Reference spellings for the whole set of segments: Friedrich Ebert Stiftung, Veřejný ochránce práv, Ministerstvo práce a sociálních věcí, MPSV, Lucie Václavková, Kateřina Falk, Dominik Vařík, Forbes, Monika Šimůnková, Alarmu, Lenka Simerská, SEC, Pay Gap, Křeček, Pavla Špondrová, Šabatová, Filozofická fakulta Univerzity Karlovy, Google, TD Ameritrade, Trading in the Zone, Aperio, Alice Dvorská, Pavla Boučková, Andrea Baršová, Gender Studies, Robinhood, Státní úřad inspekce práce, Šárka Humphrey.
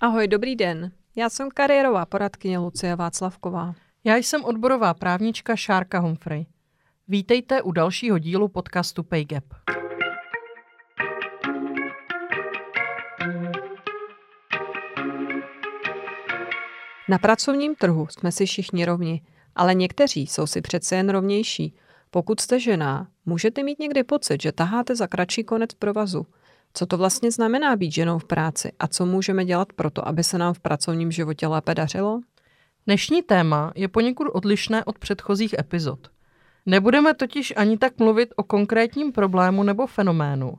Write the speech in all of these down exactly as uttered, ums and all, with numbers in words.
Ahoj, dobrý den. Já jsem kariérová poradkyně Lucie Václavková. Já jsem odborová právnička Šárka Humphrey. Vítejte u dalšího dílu podcastu Pay Gap. Na pracovním trhu jsme si všichni rovni, ale někteří jsou si přece jen rovnější. Pokud jste žena, můžete mít někdy pocit, že taháte za kratší konec provazu. Co to vlastně znamená být ženou v práci a co můžeme dělat proto, aby se nám v pracovním životě lépe dařilo? Dnešní téma je poněkud odlišné od předchozích epizod. Nebudeme totiž ani tak mluvit o konkrétním problému nebo fenoménu,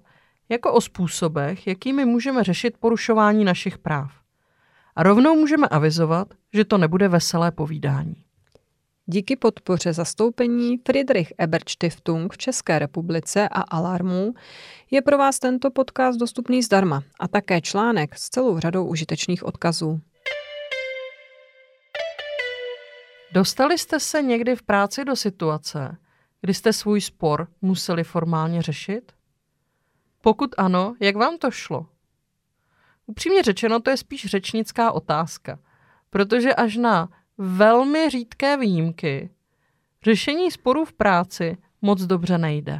jako o způsobech, jakými můžeme řešit porušování našich práv. A rovnou můžeme avizovat, že to nebude veselé povídání. Díky podpoře zastoupení Friedrich Ebert Stiftung v České republice a Alarmu je pro vás tento podcast dostupný zdarma a také článek s celou řadou užitečných odkazů. Dostali jste se někdy v práci do situace, kdy jste svůj spor museli formálně řešit? Pokud ano, jak vám to šlo? Upřímně řečeno, to je spíš řečnická otázka, protože až na velmi řídké výjimky řešení sporů v práci moc dobře nejde.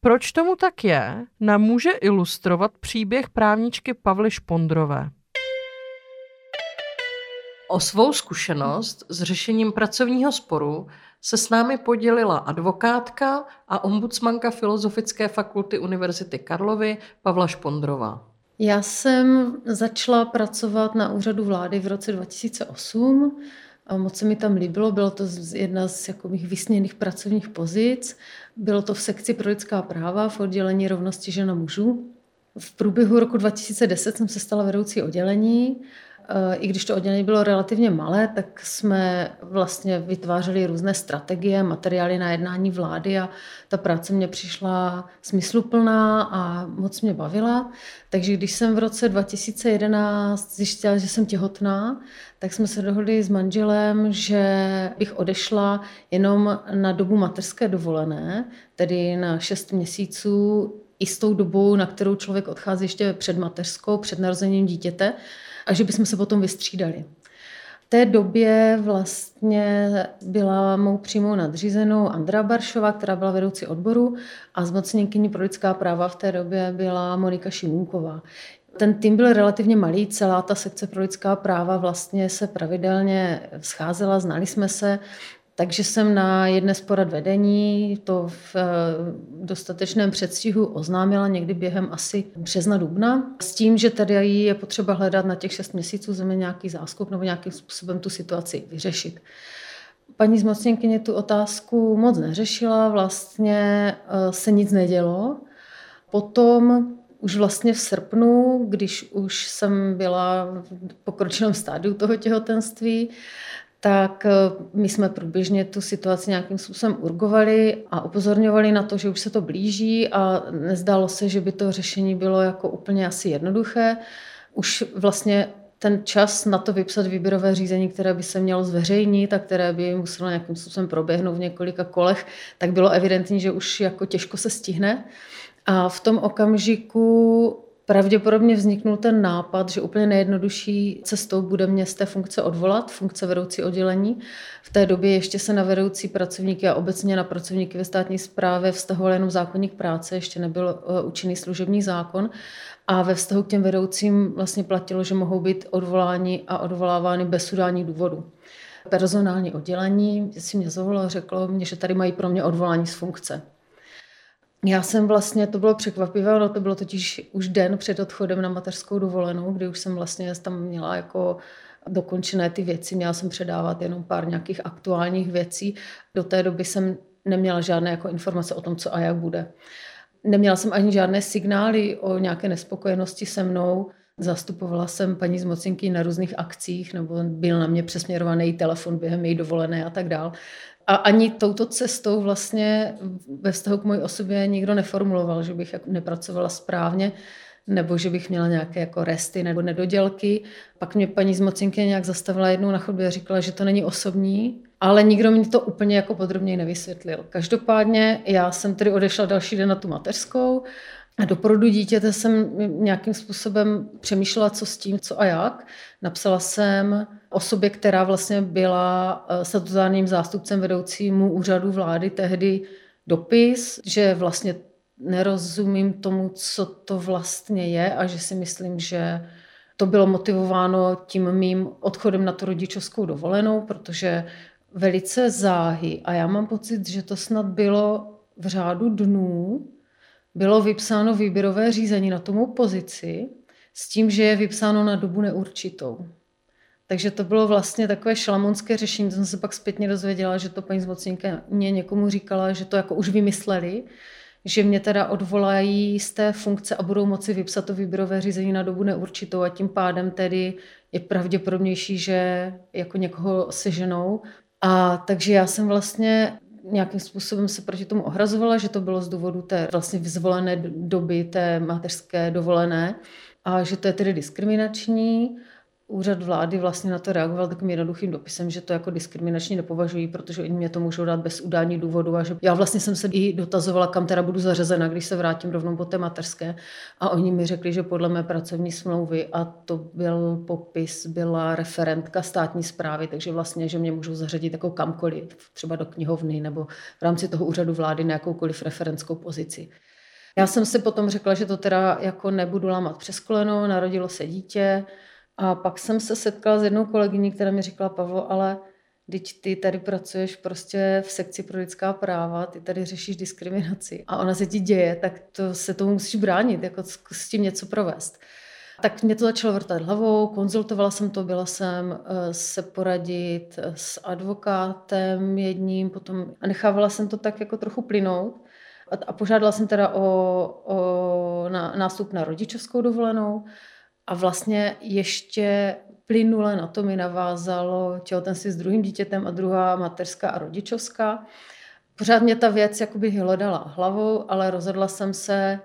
Proč tomu tak je, nám může ilustrovat příběh právničky Pavly Špondrové. O svou zkušenost s řešením pracovního sporu se s námi podělila advokátka a ombudsmanka Filozofické fakulty Univerzity Karlovy Pavla Špondrová. Já jsem začala pracovat na úřadu vlády v roce dva tisíce osm. A moc se mi tam líbilo, bylo to jedna z jako mých vysněných pracovních pozic. Bylo to v sekci pro lidská práva v oddělení rovnosti žen a mužů. V průběhu roku dva tisíce deset jsem se stala vedoucí oddělení. I když to oddělení bylo relativně malé, tak jsme vlastně vytvářeli různé strategie, materiály na jednání vlády a ta práce mě přišla smysluplná a moc mě bavila. Takže když jsem v roce dva tisíce jedenáct zjistila, že jsem těhotná, tak jsme se dohodli s manželem, že bych odešla jenom na dobu mateřské dovolené, tedy na šest měsíců, i s tou dobou, na kterou člověk odchází ještě před mateřskou, před narozením dítěte, a že bychom se potom vystřídali. V té době vlastně byla mou přímou nadřízenou Andrea Baršová, která byla vedoucí odboru, a zmocněnkyní pro lidská práva v té době byla Monika Šimůnková. Ten tým byl relativně malý, celá ta sekce pro lidská práva vlastně se pravidelně scházela, znali jsme se, takže jsem na jedné z porad vedení to v dostatečném předstihu oznámila někdy během asi března, dubna, s tím, že tady je potřeba hledat na těch šest měsíců země nějaký záskok nebo nějakým způsobem tu situaci vyřešit. Paní zmocněnkyně tu otázku moc neřešila, vlastně se nic nedělo. Potom už vlastně v srpnu, když už jsem byla v pokročilém stádiu toho těhotenství, tak my jsme průběžně tu situaci nějakým způsobem urgovali a upozorňovali na to, že už se to blíží, a nezdálo se, že by to řešení bylo jako úplně asi jednoduché. Už vlastně ten čas na to vypsat výběrové řízení, které by se mělo zveřejnit a které by muselo nějakým způsobem proběhnout v několika kolech, tak bylo evidentní, že už jako těžko se stihne. A v tom okamžiku pravděpodobně vzniknul ten nápad, že úplně nejjednodušší cestou bude mě z té funkce odvolat, funkce vedoucí oddělení. V té době ještě se na vedoucí pracovníky a obecně na pracovníky ve státní správě vztahoval jenom zákoník práce, ještě nebyl účinný služební zákon. A ve vztahu k těm vedoucím vlastně platilo, že mohou být odvoláni a odvolávány bez udání důvodu. Personální oddělení si mě zavolalo a řeklo mě, že tady mají pro mě odvolání z funkce. Já jsem vlastně, to bylo překvapivé, no to bylo totiž už den před odchodem na mateřskou dovolenou, kdy už jsem vlastně tam měla jako dokončené ty věci, měla jsem předávat jenom pár nějakých aktuálních věcí. Do té doby jsem neměla žádné jako informace o tom, co a jak bude. Neměla jsem ani žádné signály o nějaké nespokojenosti se mnou. Zastupovala jsem paní zmocněnky na různých akcích, nebo byl na mě přesměrovaný telefon během její dovolené a tak dál. A ani touto cestou vlastně ve vztahu k mojí osobě nikdo neformuloval, že bych nepracovala správně, nebo že bych měla nějaké jako resty nebo nedodělky. Pak mě paní zmocinkyně nějak zastavila jednou na chodbě a říkala, že to není osobní, ale nikdo mi to úplně jako podrobněji nevysvětlil. Každopádně já jsem tedy odešla další den na tu mateřskou a do porodu dítěte jsem nějakým způsobem přemýšlela, co s tím, co a jak. Napsala jsem osobě, která vlastně byla statutárním zástupcem vedoucímu úřadu vlády tehdy dopis, že vlastně nerozumím tomu, co to vlastně je a že si myslím, že to bylo motivováno tím mým odchodem na tu rodičovskou dovolenou, protože velice záhy, a já mám pocit, že to snad bylo v řádu dnů, bylo vypsáno výběrové řízení na tomu pozici s tím, že je vypsáno na dobu neurčitou. Takže to bylo vlastně takové šalamounské řešení, to jsem se pak zpětně dozvěděla, že to paní zmocněnka mě někomu říkala, že to jako už vymysleli, že mě teda odvolají z té funkce a budou moci vypsat to výběrové řízení na dobu neurčitou a tím pádem tedy je pravděpodobnější, že jako někoho seženou. A takže já jsem vlastně nějakým způsobem se proti tomu ohrazovala, že to bylo z důvodu té vlastně vyzvolené doby té mateřské dovolené a že to je tedy diskriminační. Úřad vlády vlastně na to reagoval takovým jednoduchým dopisem, že to jako diskriminační nepovažují, protože oni mě to můžou dát bez udání důvodu a že já vlastně jsem se i dotazovala, kam teda budu zařazena, když se vrátím rovnou po té mateřské a oni mi řekli, že podle mé pracovní smlouvy a to byl popis, byla referentka státní správy, takže vlastně, že mě můžou zařadit jako kamkoliv, třeba do knihovny nebo v rámci toho úřadu vlády na jakoukoliv referentskou pozici. Já jsem si potom řekla, že to teda jako nebudu lámat přes koleno, narodilo se dítě. A pak jsem se setkala s jednou kolegyní, která mi říkala, Pavlo, ale teď ty tady pracuješ prostě v sekci pro lidská práva, ty tady řešíš diskriminaci a ona se ti děje, tak to, se tomu musíš bránit, jako s tím něco provést. Tak mě to začalo vrtat hlavou, konzultovala jsem to, byla jsem se poradit s advokátem jedním potom a nechávala jsem to tak jako trochu plynout a, a požádala jsem teda o, o na, nástup na rodičovskou dovolenou. A vlastně ještě plynule na to mi navázalo těhotenství s druhým dítětem a druhá mateřská a rodičovská. Pořád mě ta věc jakoby hledala hlavou, ale rozhodla jsem se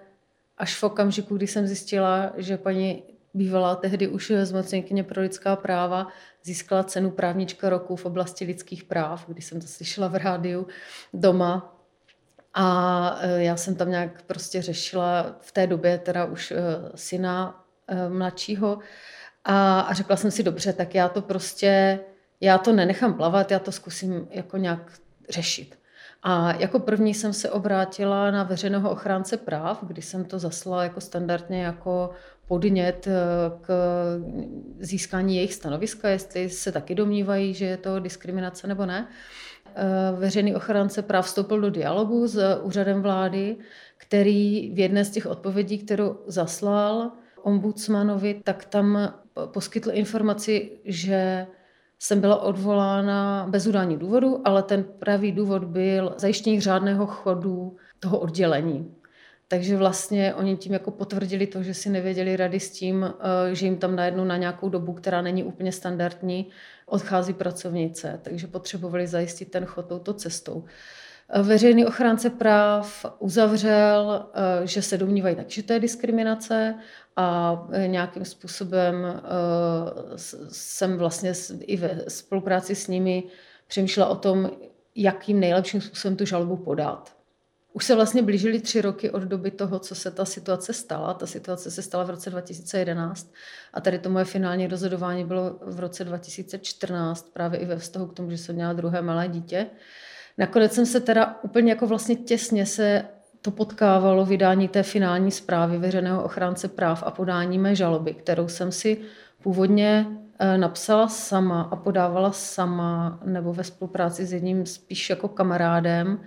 až v okamžiku, kdy jsem zjistila, že paní bývalá tehdy už zmocněnkyně pro lidská práva získala cenu právnička roku v oblasti lidských práv, když jsem to slyšela v rádiu doma. A já jsem tam nějak prostě řešila v té době teda už syna mladšího a, a řekla jsem si, dobře, tak já to prostě, já to nenechám plavat, já to zkusím jako nějak řešit. A jako první jsem se obrátila na veřejného ochránce práv, kdy jsem to zaslala jako standardně jako podnět k získání jejich stanoviska, jestli se taky domnívají, že je to diskriminace nebo ne. Veřejný ochránce práv vstoupil do dialogu s úřadem vlády, který v jedné z těch odpovědí, kterou zaslal ombudsmanovi, tak tam poskytl informaci, že jsem byla odvolána bez udání důvodu, ale ten pravý důvod byl zajištění řádného chodu toho oddělení. Takže vlastně oni tím jako potvrdili to, že si nevěděli rady s tím, že jim tam najednou na nějakou dobu, která není úplně standardní, odchází pracovnice, takže potřebovali zajistit ten chod touto cestou. Veřejný ochránce práv uzavřel, že se domnívají tak, že to je diskriminace a nějakým způsobem jsem vlastně i ve spolupráci s nimi přemýšlela o tom, jakým nejlepším způsobem tu žalobu podat. Už se vlastně blížily tři roky od doby toho, co se ta situace stala. Ta situace se stala v roce dva tisíce jedenáct a tady to moje finální rozhodování bylo v roce dva tisíce čtrnáct právě i ve vztahu k tomu, že jsem měla druhé malé dítě. Nakonec jsem se teda úplně jako vlastně těsně se to potkávalo vydání té finální zprávy veřejného ochránce práv a podání mé žaloby, kterou jsem si původně napsala sama a podávala sama nebo ve spolupráci s jedním spíš jako kamarádem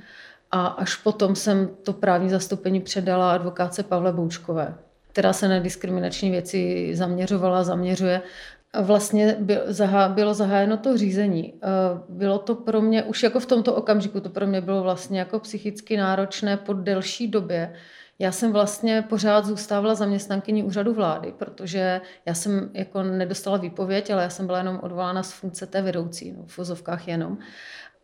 a až potom jsem to právní zastoupení předala advokátce Pavle Boučkové, která se na diskriminační věci zaměřovala, zaměřuje. Vlastně bylo zahájeno to řízení. Bylo to pro mě, už jako v tomto okamžiku, to pro mě bylo vlastně jako psychicky náročné po delší době, Já jsem vlastně pořád zůstávala zaměstnankyní úřadu vlády, protože já jsem jako nedostala výpověď, ale já jsem byla jenom odvolána z funkce té vedoucí, no, v vozovkách jenom.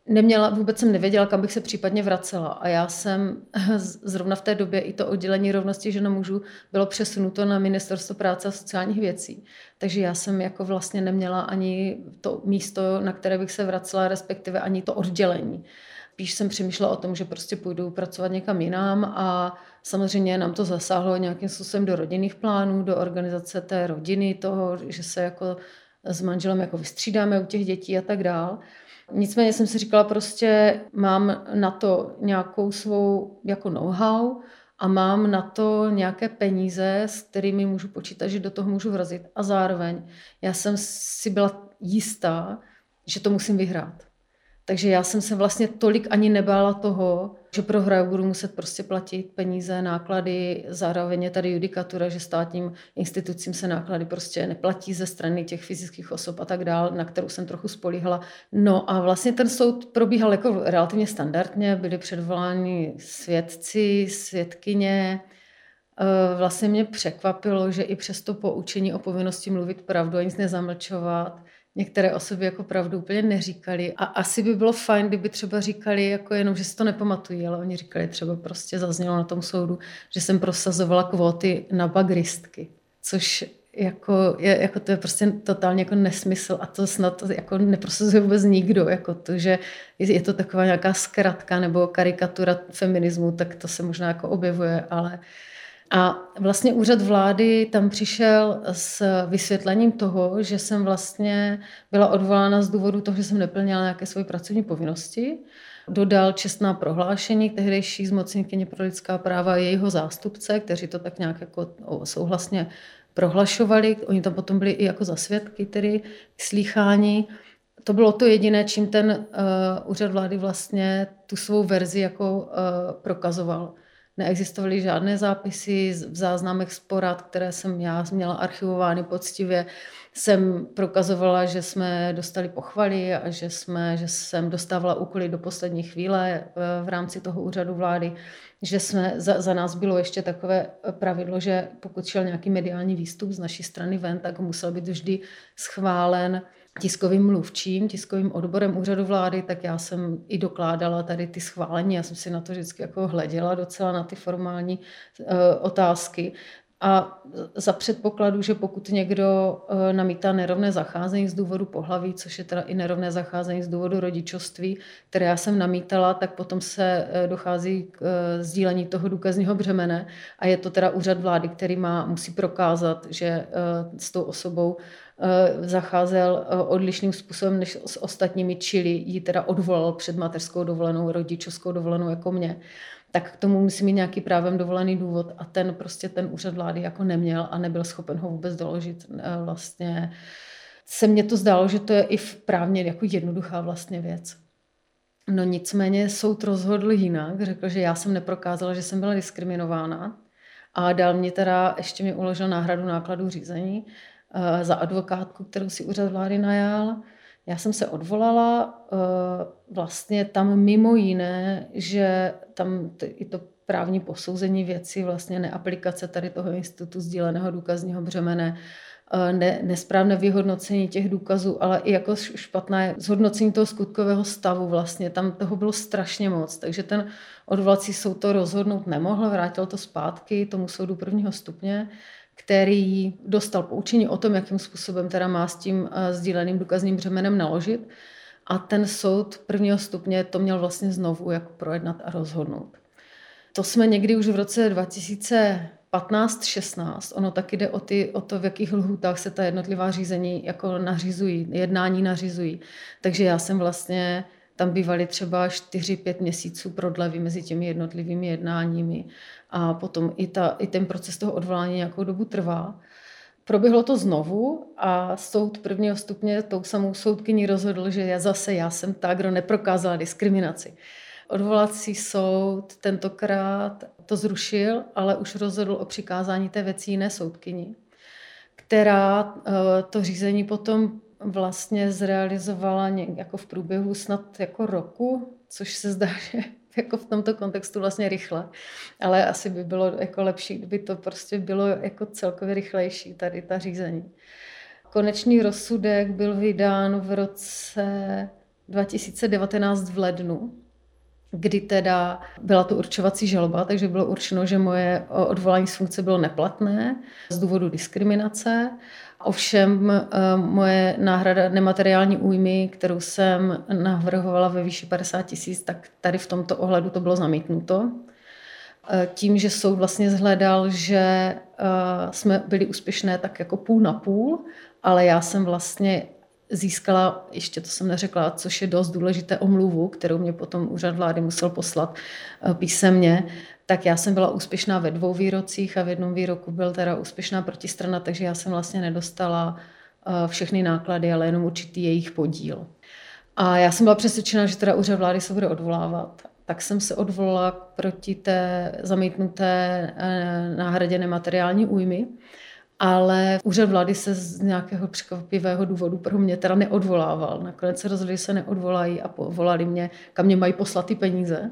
Neměla, vůbec jsem nevěděla, kam bych se případně vracela. A já jsem zrovna v té době i to oddělení rovnosti žen a mužů bylo přesunuto na Ministerstvo práce a sociálních věcí. Takže já jsem jako vlastně neměla ani to místo, na které bych se vracela, respektive ani to oddělení. Spíš jsem přemýšlela o tom, že prostě půjdu pracovat někam jinam a samozřejmě nám to zasáhlo nějakým způsobem do rodinných plánů, do organizace té rodiny, toho, že se jako s manželem jako vystřídáme u těch dětí a tak dál. Nicméně jsem si říkala prostě, mám na to nějakou svou jako know-how a mám na to nějaké peníze, s kterými můžu počítat, že do toho můžu vrazit. A zároveň já jsem si byla jistá, že to musím vyhrát. Takže já jsem se vlastně tolik ani nebála toho, že prohraju, budu muset prostě platit peníze, náklady, zároveň je tady judikatura, že státním institucím se náklady prostě neplatí ze strany těch fyzických osob a tak dál, na kterou jsem trochu spolíhala. No a vlastně ten soud probíhal jako relativně standardně, byli předvoláni svědci, svědkyně. Vlastně mě překvapilo, že i přes to poučení o povinnosti mluvit pravdu a nic nezamlčovat, některé osoby jako pravdu úplně neříkali a asi by bylo fajn, kdyby třeba říkali jako jenom, že si to nepamatují, ale oni říkali třeba prostě zaznělo na tom soudu, že jsem prosazovala kvóty na bagristky, což jako, je, jako to je prostě totálně jako nesmysl a to snad jako neprosazuje vůbec nikdo, jako to, že je to taková nějaká zkratka nebo karikatura feminismu, tak to se možná jako objevuje, ale... A vlastně úřad vlády tam přišel s vysvětlením toho, že jsem vlastně byla odvolána z důvodu toho, že jsem neplnila nějaké svoje pracovní povinnosti. Dodal čestná prohlášení tehdejší zmocněnkyně pro lidská práva a jejího zástupce, kteří to tak nějak jako souhlasně prohlašovali. Oni tam potom byli i jako za svědky, tedy slýchání. To bylo to jediné, čím ten uh, úřad vlády vlastně tu svou verzi jako uh, prokazoval. Neexistovaly žádné zápisy v záznamech z porad, které jsem já měla archivovány poctivě. Jsem prokazovala, že jsme dostali pochvaly a že, jsme, že jsem dostávala úkoly do poslední chvíle v rámci toho úřadu vlády, že jsme, za, za nás bylo ještě takové pravidlo, že pokud šel nějaký mediální výstup z naší strany ven, tak musel být vždy schválen tiskovým mluvčím, tiskovým odborem úřadu vlády, tak já jsem i dokládala tady ty schválení, já jsem si na to vždycky jako hleděla docela na ty formální uh, otázky. A za předpokladu, že pokud někdo uh, namítá nerovné zacházení z důvodu pohlaví, což je teda i nerovné zacházení z důvodu rodičovství, které já jsem namítala, tak potom se uh, dochází k uh, sdílení toho důkazního břemene a je to teda úřad vlády, který má, musí prokázat, že uh, s tou osobou zacházel odlišným způsobem než s ostatními, čili ji teda odvolal před mateřskou dovolenou, rodičovskou dovolenou jako mě, tak k tomu musí mít nějaký právem dovolený důvod a ten prostě ten úřad vlády jako neměl a nebyl schopen ho vůbec doložit. Vlastně se mně to zdálo, že to je i právně jako jednoduchá vlastně věc. No nicméně soud rozhodl jinak, řekl, že já jsem neprokázala, že jsem byla diskriminována a dal mě teda, ještě mě uložil náhradu nákladů řízení za advokátku, kterou si úřad vlády najal. Já jsem se odvolala vlastně tam mimo jiné, že tam i to právní posouzení věci, vlastně neaplikace tady toho institutu sdíleného důkazního břemene, ne, nesprávné vyhodnocení těch důkazů, ale i jako špatné zhodnocení toho skutkového stavu vlastně. Tam toho bylo strašně moc, takže ten odvolací soud to rozhodnout nemohl, vrátil to zpátky tomu soudu prvního stupně, který dostal poučení o tom, jakým způsobem teda má s tím sdíleným důkazním břemenem naložit. A ten soud prvního stupně to měl vlastně znovu jako projednat a rozhodnout. To jsme někdy už v roce dva tisíce patnáct šestnáct, ono taky jde o, ty, o to, v jakých lhůtách se ta jednotlivá řízení jako nařizují, jednání nařizují. Takže já jsem vlastně, tam bývaly třeba čtyři pět měsíců prodlevy mezi těmi jednotlivými jednáními a potom i, ta, i ten proces toho odvolání nějakou dobu trvá. Proběhlo to znovu a soud prvního stupně tou samou soudkyní rozhodl, že já zase já jsem ta, kdo neprokázala diskriminaci. Odvolací soud tentokrát to zrušil, ale už rozhodl o přikázání té věci jiné soudkyni, která to řízení potom vlastně zrealizovala jako v průběhu snad jako roku, což se zdá, že jako v tomto kontextu vlastně rychle, ale asi by bylo jako lepší, kdyby to prostě bylo jako celkově rychlejší tady ta řízení. Konečný rozsudek byl vydán v roce dva tisíce devatenáct v lednu, kdy teda byla to určovací žaloba, takže bylo určeno, že moje odvolání z funkce bylo neplatné z důvodu diskriminace. Ovšem moje náhrada nemateriální újmy, kterou jsem navrhovala ve výši padesát tisíc, tak tady v tomto ohledu to bylo zamítnuto. Tím, že soud vlastně shledal, že jsme byli úspěšné tak jako půl na půl, ale já jsem vlastně získala, ještě to jsem neřekla, což je dost důležité, omluvu, kterou mě potom úřad vlády musel poslat písemně, tak já jsem byla úspěšná ve dvou výrocích a v jednom výroku byl teda úspěšná protistrana, takže já jsem vlastně nedostala všechny náklady, ale jenom určitý jejich podíl. A já jsem byla přesvědčena, že teda úřad vlády se bude odvolávat. Tak jsem se odvolala proti té zamítnuté náhradě nemateriální újmy, ale úřad vlády se z nějakého překvapivého důvodu pro mě teda neodvolával. Nakonec se rozhodli, že se neodvolají a volali mě, kam mě mají poslat ty peníze.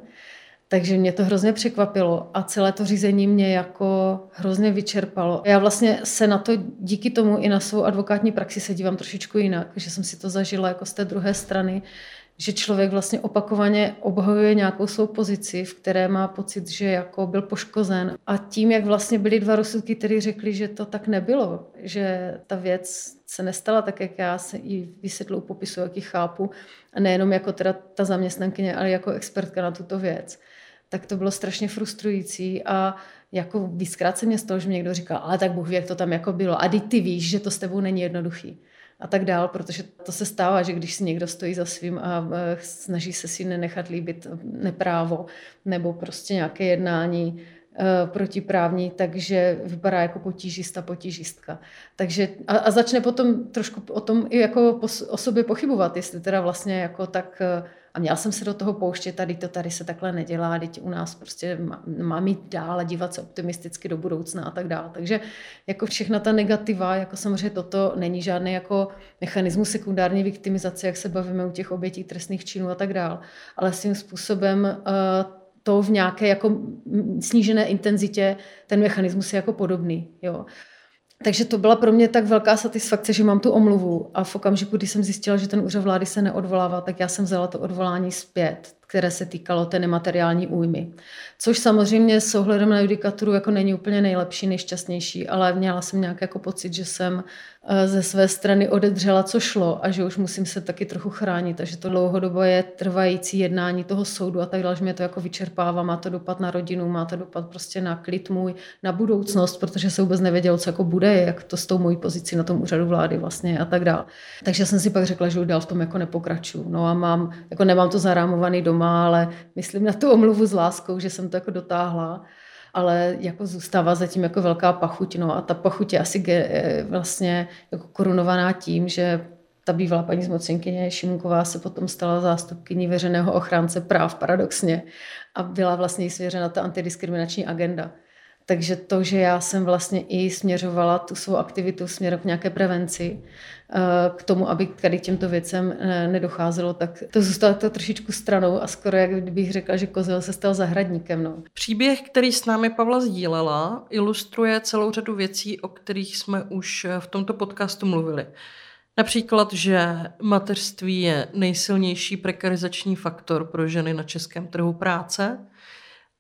Takže mě to hrozně překvapilo a celé to řízení mě jako hrozně vyčerpalo. Já vlastně se na to díky tomu i na svou advokátní praxi se dívám trošičku jinak, že jsem si to zažila jako z té druhé strany, že člověk vlastně opakovaně obhajuje nějakou svou pozici, v které má pocit, že jako byl poškozen. A tím, jak vlastně byly dva rozsudky, které řekli, že to tak nebylo, že ta věc se nestala tak, jak já se ji vysvětlu, popisu, jak ji chápu, a nejenom jako teda ta zaměstnankyně, ale jako expertka na tuto věc, tak to bylo strašně frustrující a jako víckrát se mě stalo, že mě někdo říkal, ale tak Bůh ví, jak to tam jako bylo, a teď ty víš, že to s tebou není jednoduchý. A tak dál, protože to se stává, že když si někdo stojí za svým a snaží se si nenechat líbit neprávo nebo prostě nějaké jednání e, protiprávní, takže vypadá jako potížista, potížistka. Takže a, a začne potom trošku o tom i jako pos, o sobě pochybovat, jestli teda vlastně jako tak a měla jsem se do toho pouštět, tady to tady se takhle nedělá, teď u nás prostě má, mám jít dál a dívat se optimisticky do budoucna a tak dále. Takže jako všechna ta negativa, jako samozřejmě toto není žádný jako mechanismus sekundární viktimizace, jak se bavíme u těch obětí trestných činů a tak dále, ale svým způsobem uh, to v nějaké jako snížené intenzitě ten mechanismus je jako podobný, jo. Takže to byla pro mě tak velká satisfakce, že mám tu omluvu a v okamžiku, když jsem zjistila, že ten úřad vlády se neodvolává, tak já jsem vzala to odvolání zpět, které se týkalo té nemateriální újmy. Což samozřejmě s ohledem na judikaturu jako není úplně nejlepší, nejšťastnější, ale měla jsem nějak jako pocit, že jsem ze své strany odedřela, co šlo a že už musím se taky trochu chránit a že to dlouhodobo je trvající jednání toho soudu a tak dále, že mě to jako vyčerpává, má to dopad na rodinu, má to dopad prostě na klid můj, na budoucnost, protože se vůbec nevědělo, co jako bude, jak to s tou mojí pozicí na tom úřadu vlády vlastně a tak dále. Takže jsem si pak řekla, že už dál v tom jako nepokračuju. No a mám, jako nemám to zarámovaný doma, ale myslím na tu omluvu s láskou, že jsem to jako dotáhla, ale jako zůstává zatím jako velká pachuť. No a ta pachuť je asi ge- vlastně jako korunovaná tím, že ta bývalá paní zmocněnkyně Šimůnková se potom stala zástupkyní veřejného ochránce práv paradoxně a byla vlastně jí svěřena ta antidiskriminační agenda. Takže to, že já jsem vlastně i směřovala tu svou aktivitu směrem k nějaké prevenci, k tomu, aby tady těmto věcem nedocházelo, tak to zůstalo to trošičku stranou a skoro, jak bych řekla, že kozel se stal zahradníkem. No. Příběh, který s námi Pavla sdílela, ilustruje celou řadu věcí, o kterých jsme už v tomto podcastu mluvili. Například, že mateřství je nejsilnější prekarizační faktor pro ženy na českém trhu práce,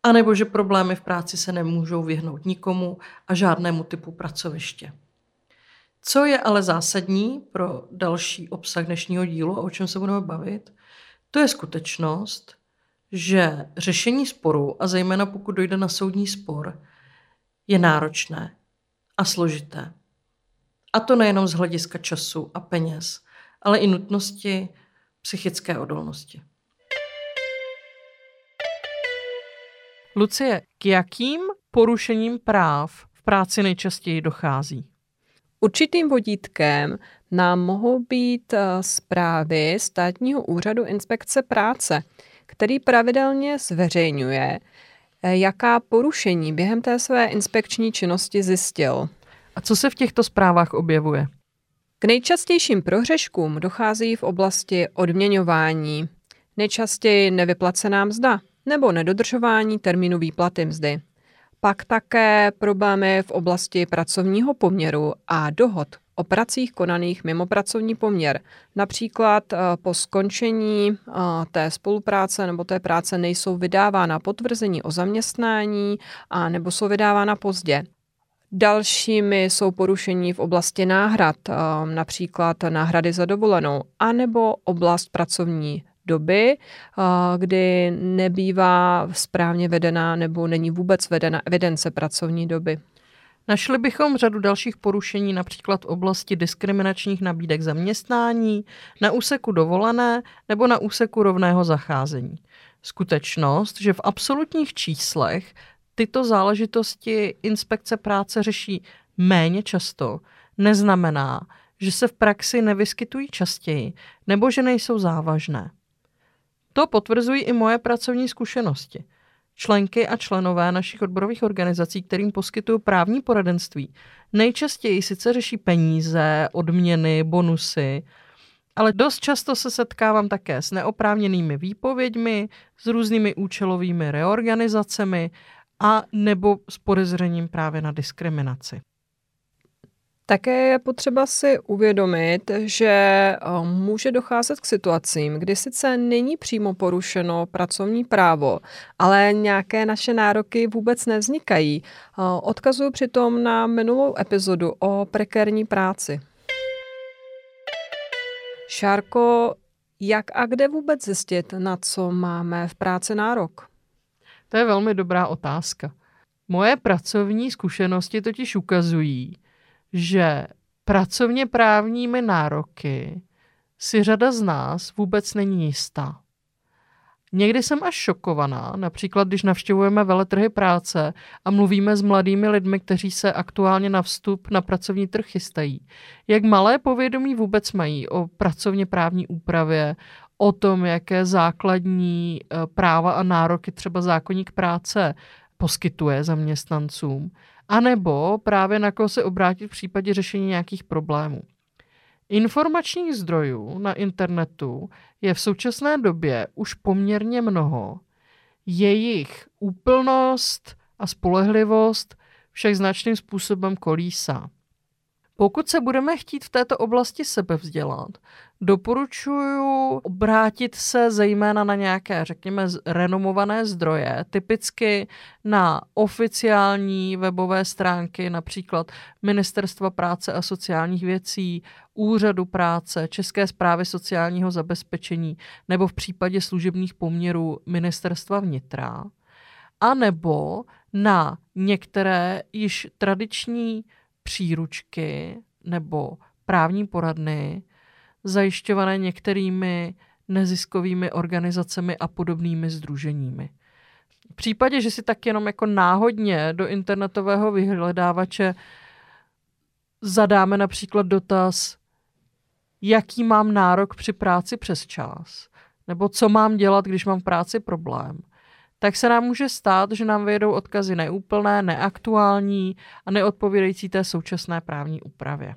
a nebo že problémy v práci se nemůžou vyhnout nikomu a žádnému typu pracoviště. Co je ale zásadní pro další obsah dnešního dílu a o čem se budeme bavit, to je skutečnost, že řešení sporu, a zejména pokud dojde na soudní spor, je náročné a složité. A to nejenom z hlediska času a peněz, ale i nutnosti psychické odolnosti. Lucie, k jakým porušením práv v práci nejčastěji dochází? Určitým vodítkem nám mohou být zprávy Státního úřadu inspekce práce, který pravidelně zveřejňuje, jaká porušení během té své inspekční činnosti zjistil. A co se v těchto zprávách objevuje? K nejčastějším prohřeškům dochází v oblasti odměňování, nejčastěji nevyplacená mzda, nebo nedodržování termínu výplaty mzdy. Pak také problémy v oblasti pracovního poměru a dohod o pracích konaných mimo pracovní poměr. Například po skončení té spolupráce nebo té práce nejsou vydávána potvrzení o zaměstnání a nebo jsou vydávána pozdě. Dalšími jsou porušení v oblasti náhrad, například náhrady za dovolenou, anebo oblast pracovní doby, kdy nebývá správně vedena nebo není vůbec vedena evidence pracovní doby. Našli bychom řadu dalších porušení, například v oblasti diskriminačních nabídek zaměstnání, na úseku dovolené nebo na úseku rovného zacházení. Skutečnost, že v absolutních číslech tyto záležitosti inspekce práce řeší méně často, neznamená, že se v praxi nevyskytují častěji nebo že nejsou závažné. To potvrzují i moje pracovní zkušenosti. Členky a členové našich odborových organizací, kterým poskytují právní poradenství, nejčastěji sice řeší peníze, odměny, bonusy, ale dost často se setkávám také s neoprávněnými výpověďmi, s různými účelovými reorganizacemi a nebo s podezřením právě na diskriminaci. Také je potřeba si uvědomit, že může docházet k situacím, kdy sice není přímo porušeno pracovní právo, ale nějaké naše nároky vůbec nevznikají. Odkazuju přitom na minulou epizodu o prekérní práci. Šárko, jak a kde vůbec zjistit, na co máme v práci nárok? To je velmi dobrá otázka. Moje pracovní zkušenosti totiž ukazují, že pracovně právními nároky si řada z nás vůbec není jistá. Někdy jsem až šokovaná, například když navštěvujeme veletrhy práce a mluvíme s mladými lidmi, kteří se aktuálně na vstup na pracovní trh chystají, jak malé povědomí vůbec mají o pracovně právní úpravě, o tom, jaké základní práva a nároky třeba zákoník práce poskytuje zaměstnancům, anebo právě na koho se obrátit v případě řešení nějakých problémů. Informačních zdrojů na internetu je v současné době už poměrně mnoho. Jejich úplnost a spolehlivost však značným způsobem kolísá. Pokud se budeme chtít v této oblasti sebevzdělat, doporučuji obrátit se zejména na nějaké, řekněme, renomované zdroje, typicky na oficiální webové stránky, například Ministerstva práce a sociálních věcí, Úřadu práce, České správy sociálního zabezpečení nebo v případě služebních poměrů Ministerstva vnitra, anebo na některé již tradiční příručky nebo právní poradny zajišťované některými neziskovými organizacemi a podobnými sdruženími. V případě, že si tak jenom jako náhodně do internetového vyhledávače zadáme například dotaz, jaký mám nárok při práci přes čas, nebo co mám dělat, když mám v práci problém, tak se nám může stát, že nám vyjedou odkazy neúplné, neaktuální a neodpovídající té současné právní úpravě.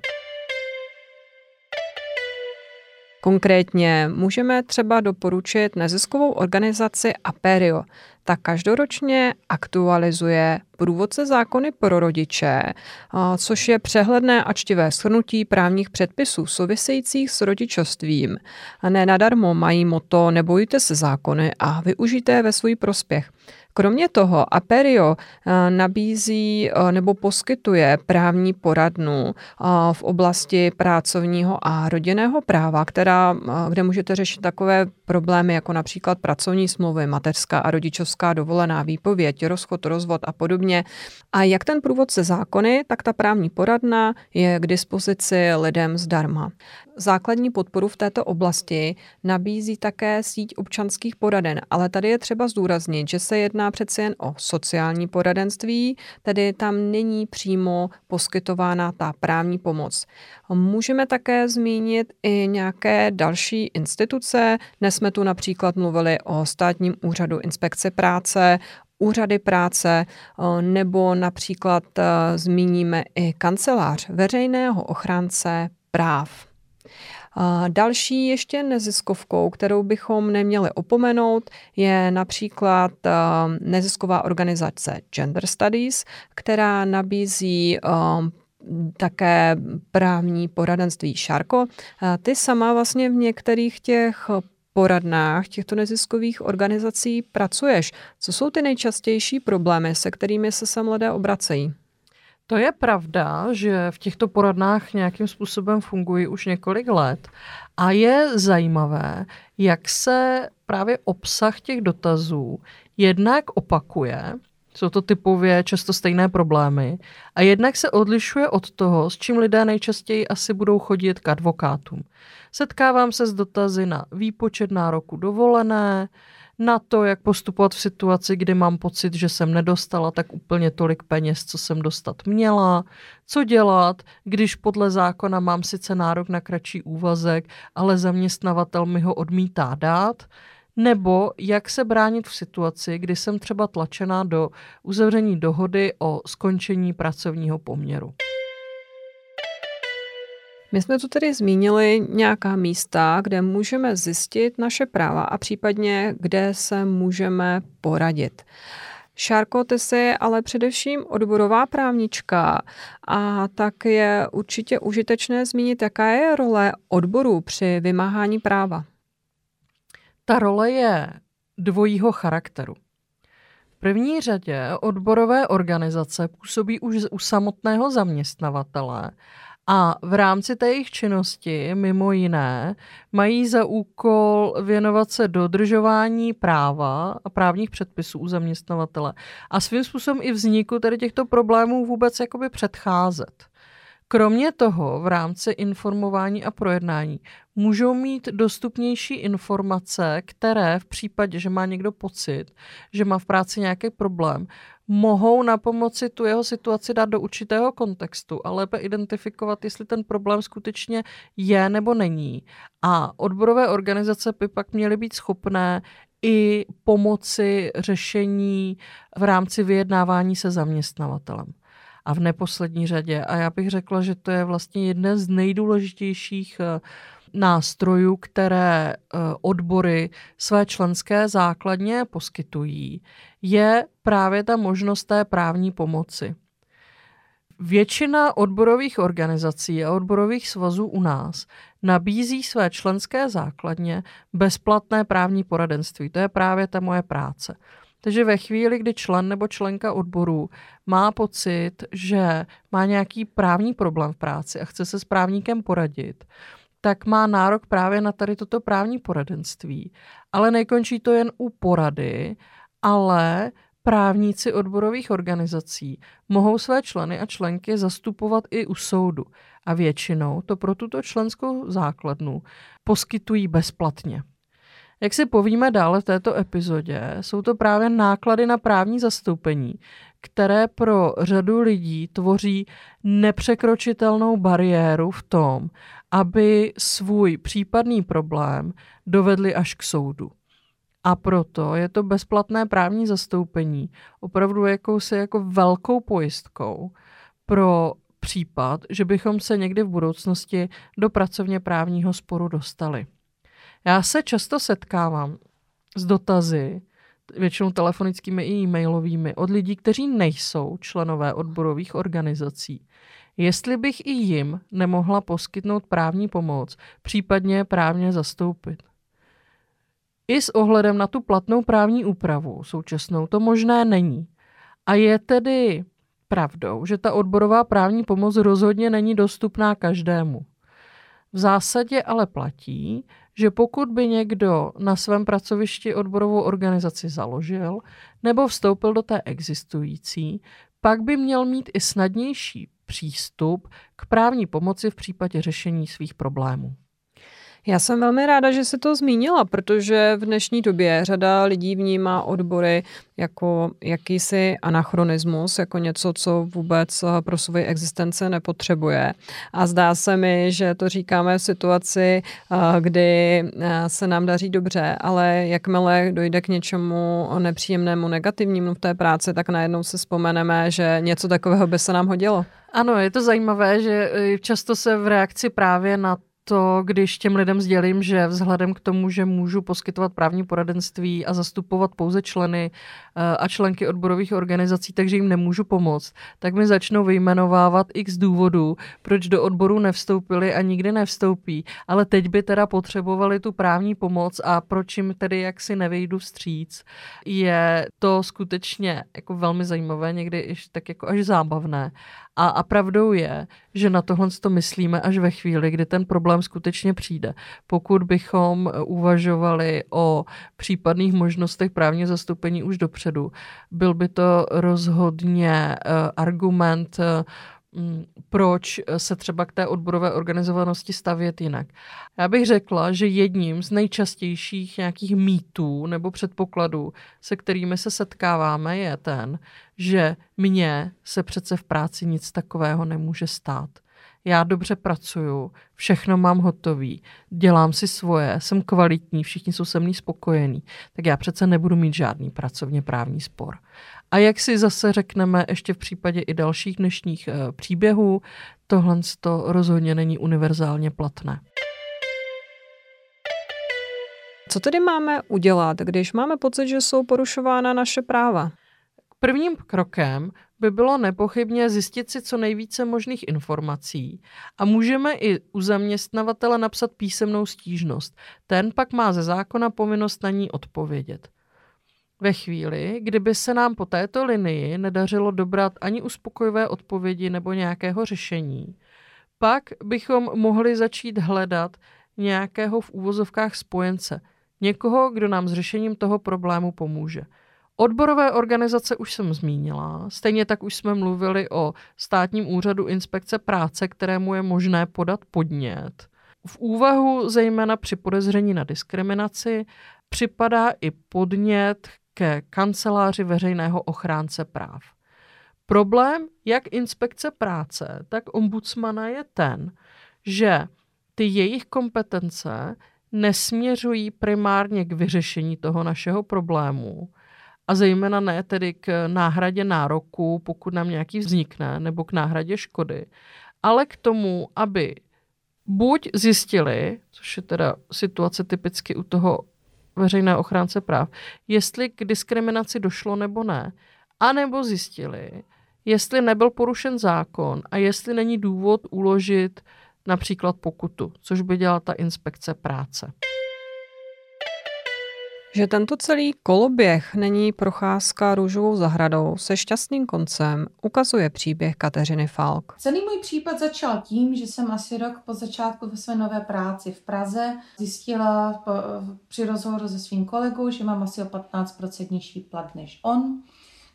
Konkrétně můžeme třeba doporučit neziskovou organizaci Aperio. Ta každoročně aktualizuje průvodce zákony pro rodiče, což je přehledné a čtivé shrnutí právních předpisů souvisejících s rodičovstvím. Ne nadarmo mají motto nebojte se zákony a využijte je ve svůj prospěch. Kromě toho Aperio nabízí nebo poskytuje právní poradnu v oblasti pracovního a rodinného práva, která, kde můžete řešit takové problémy jako například pracovní smlouvy, mateřská a rodičovská dovolená, výpověď, rozchod, rozvod a podobně. A jak ten průvodce zákony, tak ta právní poradna je k dispozici lidem zdarma. Základní podporu v této oblasti nabízí také síť občanských poraden, ale tady je třeba zdůraznit, že se jedná přece jen o sociální poradenství, tedy tam není přímo poskytována ta právní pomoc. Můžeme také zmínit i nějaké další instituce. Dnes jsme tu například mluvili o Státním úřadu inspekce práce, úřady práce, nebo například zmíníme i kancelář Veřejného ochránce práv. A další ještě neziskovkou, kterou bychom neměli opomenout, je například nezisková organizace Gender Studies, která nabízí také právní poradenství. Šárko, ty sama vlastně v některých těch poradnách těchto neziskových organizací pracuješ. Co jsou ty nejčastější problémy, se kterými se sem lidé obracejí? To je pravda, že v těchto poradnách nějakým způsobem fungují už několik let a je zajímavé, jak se právě obsah těch dotazů jednak opakuje, jsou to typově často stejné problémy, a jednak se odlišuje od toho, s čím lidé nejčastěji asi budou chodit k advokátům. Setkávám se s dotazy na výpočet nároku dovolené, na to, jak postupovat v situaci, kdy mám pocit, že jsem nedostala tak úplně tolik peněz, co jsem dostat měla, co dělat, když podle zákona mám sice nárok na kratší úvazek, ale zaměstnavatel mi ho odmítá dát, nebo jak se bránit v situaci, kdy jsem třeba tlačena do uzavření dohody o skončení pracovního poměru. My jsme tu tedy zmínili nějaká místa, kde můžeme zjistit naše práva a případně kde se můžeme poradit. Šárko, ty jsi ale především odborová právnička a tak je určitě užitečné zmínit, jaká je role odboru při vymáhání práva. Ta role je dvojího charakteru. V první řadě odborové organizace působí už u samotného zaměstnavatele a v rámci té jejich činnosti, mimo jiné, mají za úkol věnovat se dodržování práva a právních předpisů u zaměstnavatele a svým způsobem i vzniku tedy těchto problémů vůbec jakoby předcházet. Kromě toho v rámci informování a projednání můžou mít dostupnější informace, které v případě, že má někdo pocit, že má v práci nějaký problém, mohou napomoci tu jeho situaci dát do určitého kontextu a lépe identifikovat, jestli ten problém skutečně je nebo není. A odborové organizace by pak měly být schopné i pomoci řešení v rámci vyjednávání se zaměstnavatelem. A v neposlední řadě, a já bych řekla, že to je vlastně jeden z nejdůležitějších nástrojů, které odbory své členské základně poskytují, je právě ta možnost té právní pomoci. Většina odborových organizací a odborových svazů u nás nabízí své členské základně bezplatné právní poradenství. To je právě ta moje práce. Takže ve chvíli, kdy člen nebo členka odboru má pocit, že má nějaký právní problém v práci a chce se s právníkem poradit, tak má nárok právě na tady toto právní poradenství. Ale nekončí to jen u porady, ale právníci odborových organizací mohou své členy a členky zastupovat i u soudu. A většinou to pro tuto členskou základnu poskytují bezplatně. Jak si povíme dále v této epizodě, jsou to právě náklady na právní zastoupení, které pro řadu lidí tvoří nepřekročitelnou bariéru v tom, aby svůj případný problém dovedli až k soudu. A proto je to bezplatné právní zastoupení opravdu jakousi jako velkou pojistkou pro případ, že bychom se někdy v budoucnosti do pracovně právního sporu dostali. Já se často setkávám s dotazy, většinou telefonickými i e-mailovými, od lidí, kteří nejsou členové odborových organizací. Jestli bych i jim nemohla poskytnout právní pomoc, případně právně zastoupit. I s ohledem na tu platnou právní úpravu současnou to možné není. A je tedy pravdou, že ta odborová právní pomoc rozhodně není dostupná každému. V zásadě ale platí, že pokud by někdo na svém pracovišti odborovou organizaci založil nebo vstoupil do té existující, pak by měl mít i snadnější přístup k právní pomoci v případě řešení svých problémů. Já jsem velmi ráda, že jsi to zmínila, protože v dnešní době řada lidí vnímá odbory jako jakýsi anachronismus, jako něco, co vůbec pro svoji existence nepotřebuje. A zdá se mi, že to říkáme v situaci, kdy se nám daří dobře, ale jakmile dojde k něčemu nepříjemnému, negativnímu v té práci, tak najednou si vzpomeneme, že něco takového by se nám hodilo. Ano, je to zajímavé, že často se v reakci právě na to, když těm lidem sdělím, že vzhledem k tomu, že můžu poskytovat právní poradenství a zastupovat pouze členy a členky odborových organizací, takže jim nemůžu pomoct, tak mi začnou vyjmenovávat x důvodů, proč do odboru nevstoupili a nikdy nevstoupí, ale teď by teda potřebovali tu právní pomoc a proč jim tedy jaksi nevejdu vstříc. Je to skutečně jako velmi zajímavé, někdy tak jako až zábavné. A, a pravdou je, že na tohle to myslíme až ve chvíli, kdy ten problém skutečně přijde. Pokud bychom uvažovali o případných možnostech právního zastoupení už dopředu, byl by to rozhodně uh, argument, uh, proč se třeba k té odborové organizovanosti stavět jinak. Já bych řekla, že jedním z nejčastějších nějakých mýtů nebo předpokladů, se kterými se setkáváme, je ten, že mně se přece v práci nic takového nemůže stát. Já dobře pracuju, všechno mám hotový, dělám si svoje, jsem kvalitní, všichni jsou se mnou spokojení, tak já přece nebudu mít žádný pracovně právní spor. A jak si zase řekneme ještě v případě i dalších dnešních e, příběhů, tohle to rozhodně není univerzálně platné. Co tedy máme udělat, když máme pocit, že jsou porušována naše práva? Prvním krokem by bylo nepochybně zjistit si co nejvíce možných informací a můžeme i u zaměstnavatele napsat písemnou stížnost. Ten pak má ze zákona povinnost na ní odpovědět. Ve chvíli, kdyby se nám po této linii nedařilo dobrat ani uspokojivé odpovědi nebo nějakého řešení, pak bychom mohli začít hledat nějakého v úvozovkách spojence, někoho, kdo nám s řešením toho problému pomůže. Odborové organizace už jsem zmínila, stejně tak už jsme mluvili o Státním úřadu inspekce práce, kterému je možné podat podnět. V úvahu zejména při podezření na diskriminaci připadá i podnět ke kanceláři Veřejného ochránce práv. Problém jak inspekce práce, tak ombudsmana je ten, že ty jejich kompetence nesměřují primárně k vyřešení toho našeho problému, a zejména ne tedy k náhradě nároku, pokud nám nějaký vznikne, nebo k náhradě škody, ale k tomu, aby buď zjistili, což je teda situace typicky u toho Veřejného ochránce práv, jestli k diskriminaci došlo nebo ne, anebo zjistili, jestli nebyl porušen zákon a jestli není důvod uložit například pokutu, což by dělala ta inspekce práce. Že tento celý koloběh není procházka růžovou zahradou se šťastným koncem, ukazuje příběh Kateřiny Falk. Celý můj případ začal tím, že jsem asi rok po začátku ve své nové práci v Praze zjistila po, při rozhovoru se svým kolegou, že mám asi o patnáct procent nižší plat než on.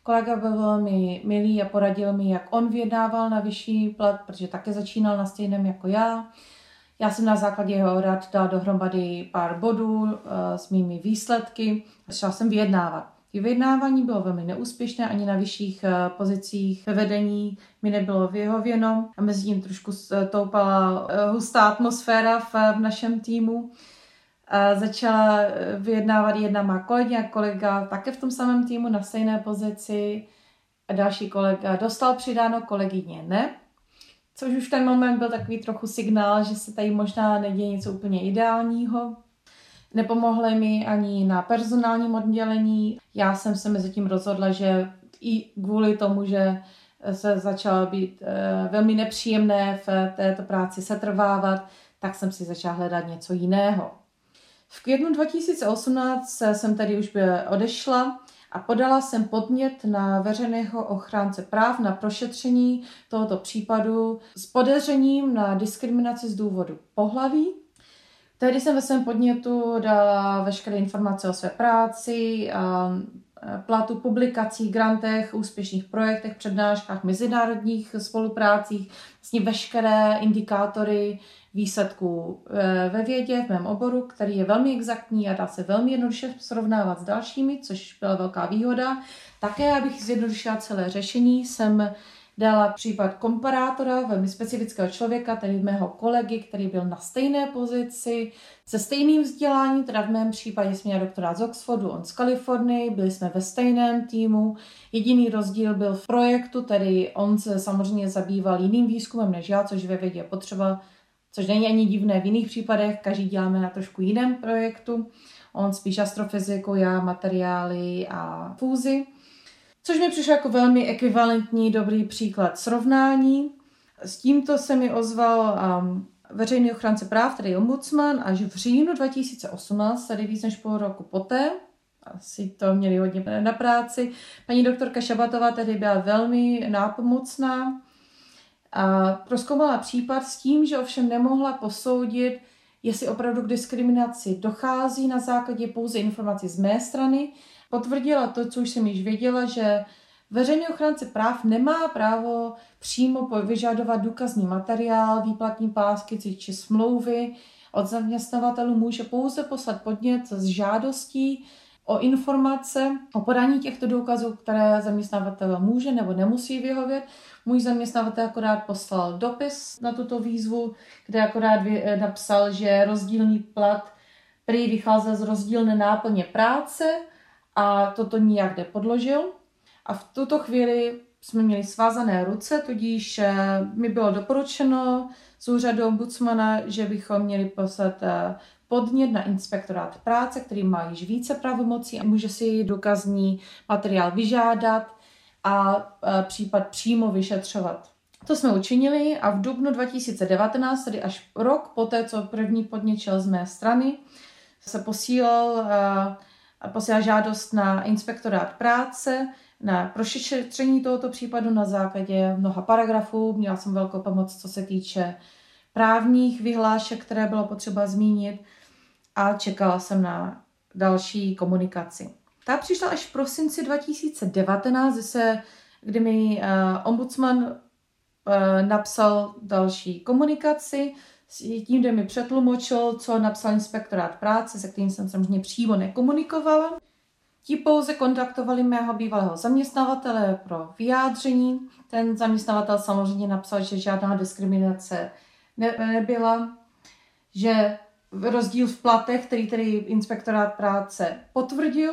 Kolega byl velmi milý a poradil mi, jak on vyjednával na vyšší plat, protože také začínal na stejném jako já. Já jsem na základě jeho rad dala dohromady pár bodů uh, s mými výsledky. Začala jsem vyjednávat. Vyjednávání bylo velmi neúspěšné, ani na vyšších uh, pozicích ve vedení mi nebylo vyhověno. A mezi tím trošku uh, toupala uh, hustá atmosféra v, uh, v našem týmu. Uh, začala vyjednávat jedna má kolegyně, kolega také v tom samém týmu na stejné pozici. A další kolega dostal přidáno, kolegyně ne. Což už v ten moment byl takový trochu signál, že se tady možná neděje něco úplně ideálního. Nepomohly mi ani na personálním oddělení. Já jsem se mezi tím rozhodla, že i kvůli tomu, že se začalo být e, velmi nepříjemné v této práci setrvávat, tak jsem si začala hledat něco jiného. V květnu dva tisíce osmnáct jsem tady už odešla a podala jsem podnět na Veřejného ochránce práv na prošetření tohoto případu s podezřením na diskriminaci z důvodu pohlaví. Tehdy jsem ve svém podnětu dala veškeré informace o své práci, platu, publikacích, grantech, úspěšných projektech, přednáškách, mezinárodních spoluprácích, vlastně veškeré indikátory výsledků ve vědě, v mém oboru, který je velmi exaktní a dá se velmi jednoduše srovnávat s dalšími, což byla velká výhoda. Také, abych zjednodušila celé řešení, jsem dala případ komparátora, velmi specifického člověka, tedy mého kolegy, který byl na stejné pozici, se stejným vzděláním, teda v mém případě jsem měla doktora z Oxfordu, on z Kalifornie, byli jsme ve stejném týmu. Jediný rozdíl byl v projektu, tedy on se samozřejmě zabýval jiným výzkumem než já, což ve vědě potřeba což není ani divné v jiných případech, každý děláme na trošku jiném projektu. On spíš astrofyziku, já materiály a fúzi. Což mi přišlo jako velmi ekvivalentní dobrý příklad srovnání. S tímto se mi ozval um, veřejný ochránce práv, tedy ombudsman, až v říjnu dva tisíce osmnáct, tady víc než půl roku poté. Asi to měli hodně na práci. Paní doktorka Šabatová tedy byla velmi nápomocná a prozkoumala případ s tím, že ovšem nemohla posoudit, jestli opravdu k diskriminaci dochází na základě pouze informací z mé strany. Potvrdila to, co už jsem již věděla, že veřejný ochránce práv nemá právo přímo vyžadovat důkazní materiál, výplatní pásky či smlouvy. Od zaměstnavatelů může pouze poslat podnět s žádostí o informace, o podání těchto důkazů, které zaměstnavatel může nebo nemusí vyhovět. Můj zaměstnavatel akorát poslal dopis na tuto výzvu, kde akorát napsal, že rozdílný plat prý vycházel z rozdílné náplně práce a toto nijak nepodložil. A v tuto chvíli jsme měli svázané ruce, tudíž mi bylo doporučeno z úřadu ombudsmana, že bychom měli poslat podnět na inspektorát práce, který má již více pravomocí a může si důkazní materiál vyžádat a případ přímo vyšetřovat. To jsme učinili a v dubnu dva tisíce devatenáct, tedy až rok poté, co první podnět šel z mé strany, se posílal, posílal žádost na inspektorát práce na prošetření tohoto případu na základě mnoha paragrafů. Měla jsem velkou pomoc, co se týče právních vyhlášek, které bylo potřeba zmínit, a čekala jsem na další komunikaci. Ta přišla až v prosinci dva tisíce devatenáct, se, kdy mi uh, ombudsman uh, napsal další komunikaci, tím, kde mi přetlumočil, co napsal inspektorát práce, se kterým jsem samozřejmě přímo nekomunikovala. Ti pouze kontaktovali mého bývalého zaměstnavatele pro vyjádření. Ten zaměstnavatel samozřejmě napsal, že žádná diskriminace nebyla, že rozdíl v platech, který tedy inspektorát práce potvrdil,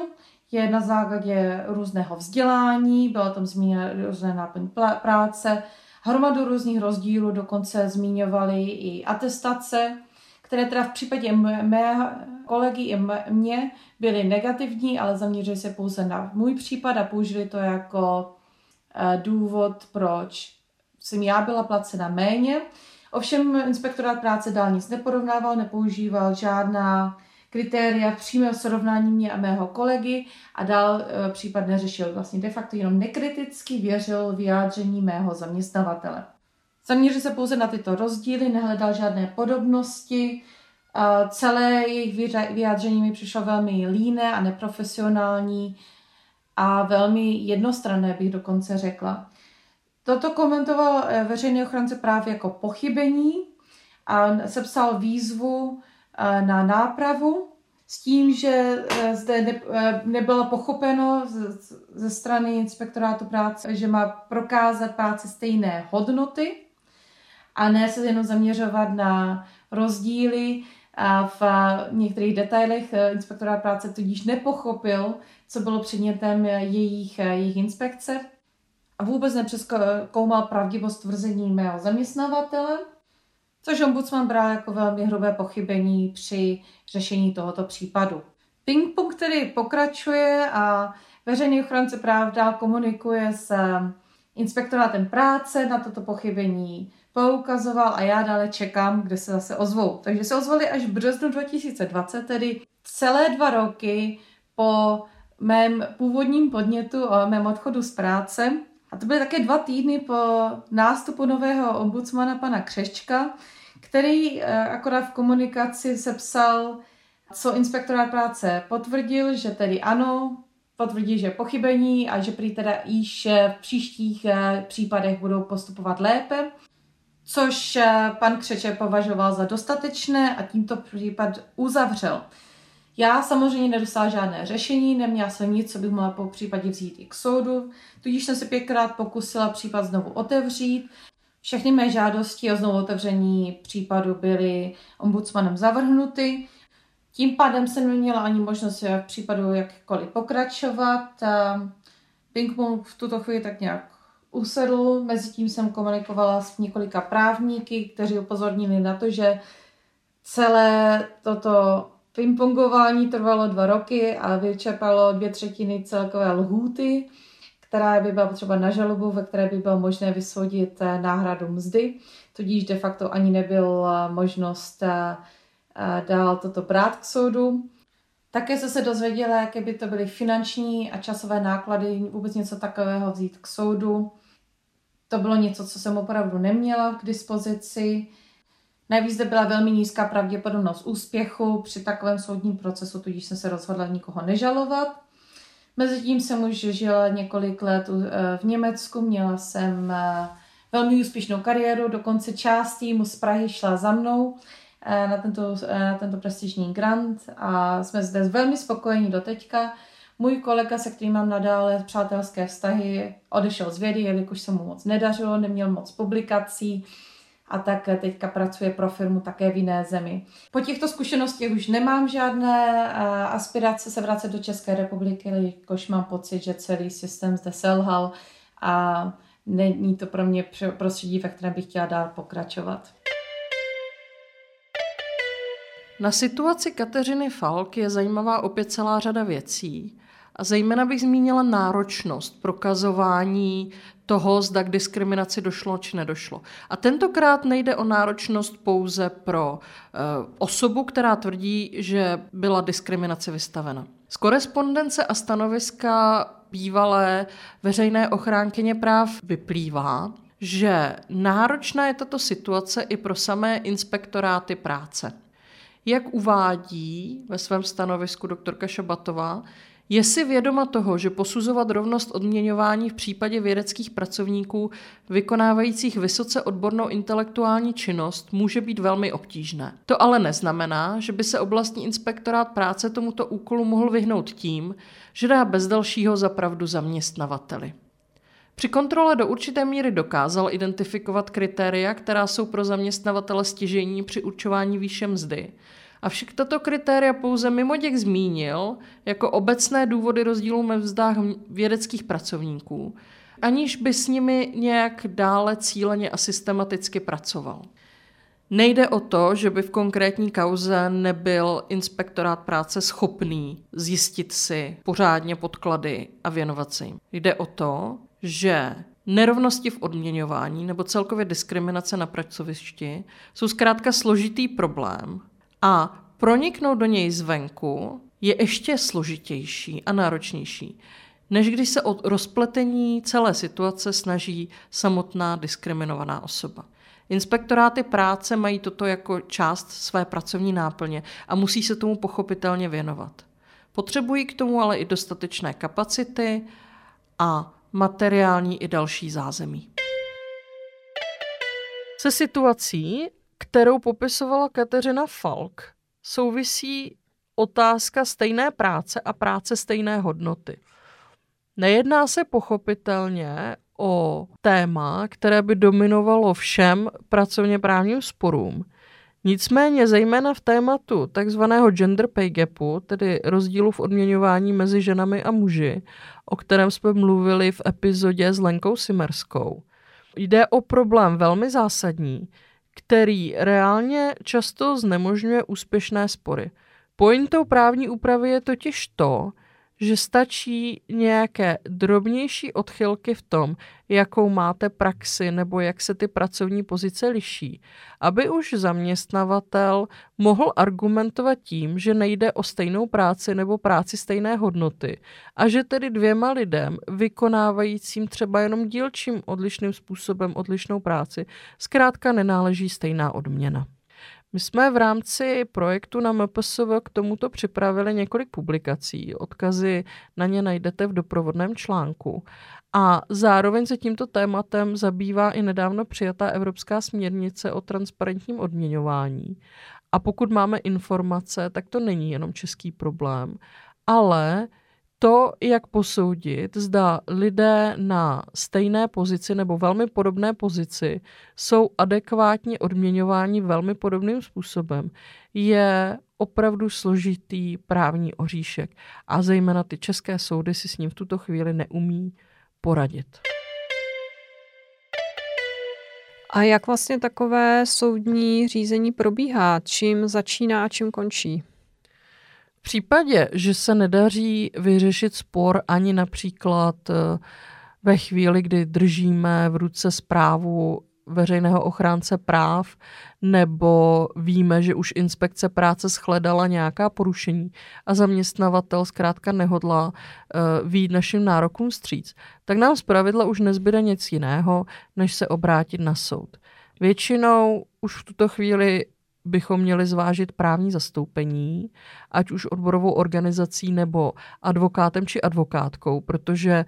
je na základě různého vzdělání, byla tam zmíněna různé náplň práce, hromadu různých rozdílů, dokonce zmiňovali i atestace, které teda v případě mého kolegy i mě byly negativní, ale zaměřili se pouze na můj případ a použili to jako důvod, proč jsem já byla placena méně. Ovšem inspektorát práce dál nic neporovnával, nepoužíval žádná kritéria přímého srovnání mě a mého kolegy a dál případ neřešil. Vlastně de facto jenom nekriticky věřil vyjádření mého zaměstnavatele. Zaměřil se pouze na tyto rozdíly, nehledal žádné podobnosti. Celé jejich vyjádření mi přišlo velmi líné a neprofesionální a velmi jednostranné, bych dokonce řekla. Toto komentoval veřejný ochránce práv jako pochybení a sepsal výzvu na nápravu s tím, že zde nebylo pochopeno ze strany inspektorátu práce, že má prokázat práci stejné hodnoty a ne se jenom zaměřovat na rozdíly v některých detailech. Inspektorát práce tudíž nepochopil, co bylo předmětem jejich, jejich inspekce. A vůbec nepřezkoumal pravdivost tvrzení mého zaměstnavatele, což ombudsman bral jako velmi hrubé pochybení při řešení tohoto případu. Ping-pong tedy pokračuje a veřejný ochránce práv dál komunikuje s inspektorátem práce, na toto pochybení poukazoval a já dále čekám, kde se zase ozvou. Takže se ozvali až v březnu dva tisíce dvacet, tedy celé dva roky po mém původním podnětu o mém odchodu z práce. A to byly také dva týdny po nástupu nového ombudsmana pana Křeščka, který akorát v komunikaci sepsal, co inspektorát práce potvrdil, že tedy ano, potvrdí, že pochybení a že prý teda již v příštích případech budou postupovat lépe, což pan Křeček považoval za dostatečné a tímto případ uzavřel. Já samozřejmě nedostala žádné řešení, neměla jsem nic, co bych mohla po případě vzít i k soudu, tudíž jsem se pětkrát pokusila případ znovu otevřít. Všechny mé žádosti o znovu otevření případu byly ombudsmanem zavrhnuty. Tím pádem jsem neměla ani možnost v případu jakkoliv pokračovat. Ping-pong v tuto chvíli tak nějak usedl, mezitím jsem komunikovala s několika právníky, kteří upozornili na to, že celé toto pingpongování trvalo dva roky a vyčerpalo dvě třetiny celkové lhůty, která by byla potřeba na žalobu, ve které by bylo možné vysoudit náhradu mzdy, tudíž de facto ani nebyla možnost dál toto brát k soudu. Také jsem se dozvěděla, jaké by to byly finanční a časové náklady vůbec něco takového vzít k soudu. To bylo něco, co jsem opravdu neměla k dispozici. Navíc zde byla velmi nízká pravděpodobnost úspěchu při takovém soudním procesu, tudíž jsem se rozhodla nikoho nežalovat. Mezitím jsem už žila několik let v Německu, měla jsem velmi úspěšnou kariéru, dokonce část týmu z Prahy šla za mnou na tento, na tento prestižní grant a jsme zde velmi spokojeni do teďka. Můj kolega, se kterým mám nadále přátelské vztahy, odešel z vědy, jelikož se mu moc nedařilo, neměl moc publikací a tak teďka pracuje pro firmu také v jiné zemi. Po těchto zkušenostech už nemám žádné aspirace se vracet do České republiky, jelikož mám pocit, že celý systém zde selhal a není to pro mě prostředí, ve kterém bych chtěla dál pokračovat. Na situaci Kateřiny Falk je zajímavá opět celá řada věcí. A zejména bych zmínila náročnost prokazování toho, zda k diskriminaci došlo či nedošlo. A tentokrát nejde o náročnost pouze pro e, osobu, která tvrdí, že byla diskriminaci vystavena. Z korespondence a stanoviska bývalé veřejné ochránkyně práv vyplývá, že náročná je tato situace i pro samé inspektoráty práce. Jak uvádí ve svém stanovisku doktorka Šabatová, je si vědoma toho, že posuzovat rovnost odměňování v případě vědeckých pracovníků vykonávajících vysoce odbornou intelektuální činnost může být velmi obtížné. To ale neznamená, že by se oblastní inspektorát práce tomuto úkolu mohl vyhnout tím, že dá bez dalšího za pravdu zaměstnavateli. Při kontrole do určité míry dokázal identifikovat kritéria, která jsou pro zaměstnavatele stěžejní při určování výše mzdy. Avšak tato kritéria pouze mimo děk zmínil jako obecné důvody rozdílů ve mzdách vědeckých pracovníků, aniž by s nimi nějak dále cíleně a systematicky pracoval. Nejde o to, že by v konkrétní kauze nebyl inspektorát práce schopný zjistit si pořádně podklady a věnovat se jim. Jde o to, že nerovnosti v odměňování nebo celkově diskriminace na pracovišti jsou zkrátka složitý problém, a proniknout do něj zvenku je ještě složitější a náročnější, než když se o rozpletení celé situace snaží samotná diskriminovaná osoba. Inspektoráty práce mají toto jako část své pracovní náplně a musí se tomu pochopitelně věnovat. Potřebují k tomu ale i dostatečné kapacity a materiální i další zázemí. Se situací, kterou popisovala Kateřina Falk, souvisí otázka stejné práce a práce stejné hodnoty. Nejedná se pochopitelně o téma, které by dominovalo všem pracovně právním sporům. Nicméně zejména v tématu takzvaného gender pay gapu, tedy rozdílu v odměňování mezi ženami a muži, o kterém jsme mluvili v epizodě s Lenkou Simerskou, jde o problém velmi zásadní, který reálně často znemožňuje úspěšné spory. Pointou právní úpravy je totiž to, že stačí nějaké drobnější odchylky v tom, jakou máte praxi nebo jak se ty pracovní pozice liší, aby už zaměstnavatel mohl argumentovat tím, že nejde o stejnou práci nebo práci stejné hodnoty a že tedy dvěma lidem, vykonávajícím třeba jenom dílčím odlišným způsobem odlišnou práci, zkrátka nenáleží stejná odměna. My jsme v rámci projektu na M P S V k tomuto připravili několik publikací, odkazy na ně najdete v doprovodném článku. A zároveň se tímto tématem zabývá i nedávno přijatá evropská směrnice o transparentním odměňování. A pokud máme informace, tak to není jenom český problém, ale to, jak posoudit, zda lidé na stejné pozici nebo velmi podobné pozici jsou adekvátně odměňováni velmi podobným způsobem, je opravdu složitý právní oříšek. A zejména ty české soudy si s ním v tuto chvíli neumí poradit. A jak vlastně takové soudní řízení probíhá? Čím začíná a čím končí? V případě, že se nedaří vyřešit spor ani například ve chvíli, kdy držíme v ruce zprávu Veřejného ochránce práv, nebo víme, že už inspekce práce shledala nějaká porušení a zaměstnavatel zkrátka nehodlá uh, vyjít našim nárokům vstříc, tak nám zpravidla už nezbyde nic jiného, než se obrátit na soud. Většinou už v tuto chvíli bychom měli zvážit právní zastoupení, ať už odborovou organizací nebo advokátem či advokátkou, protože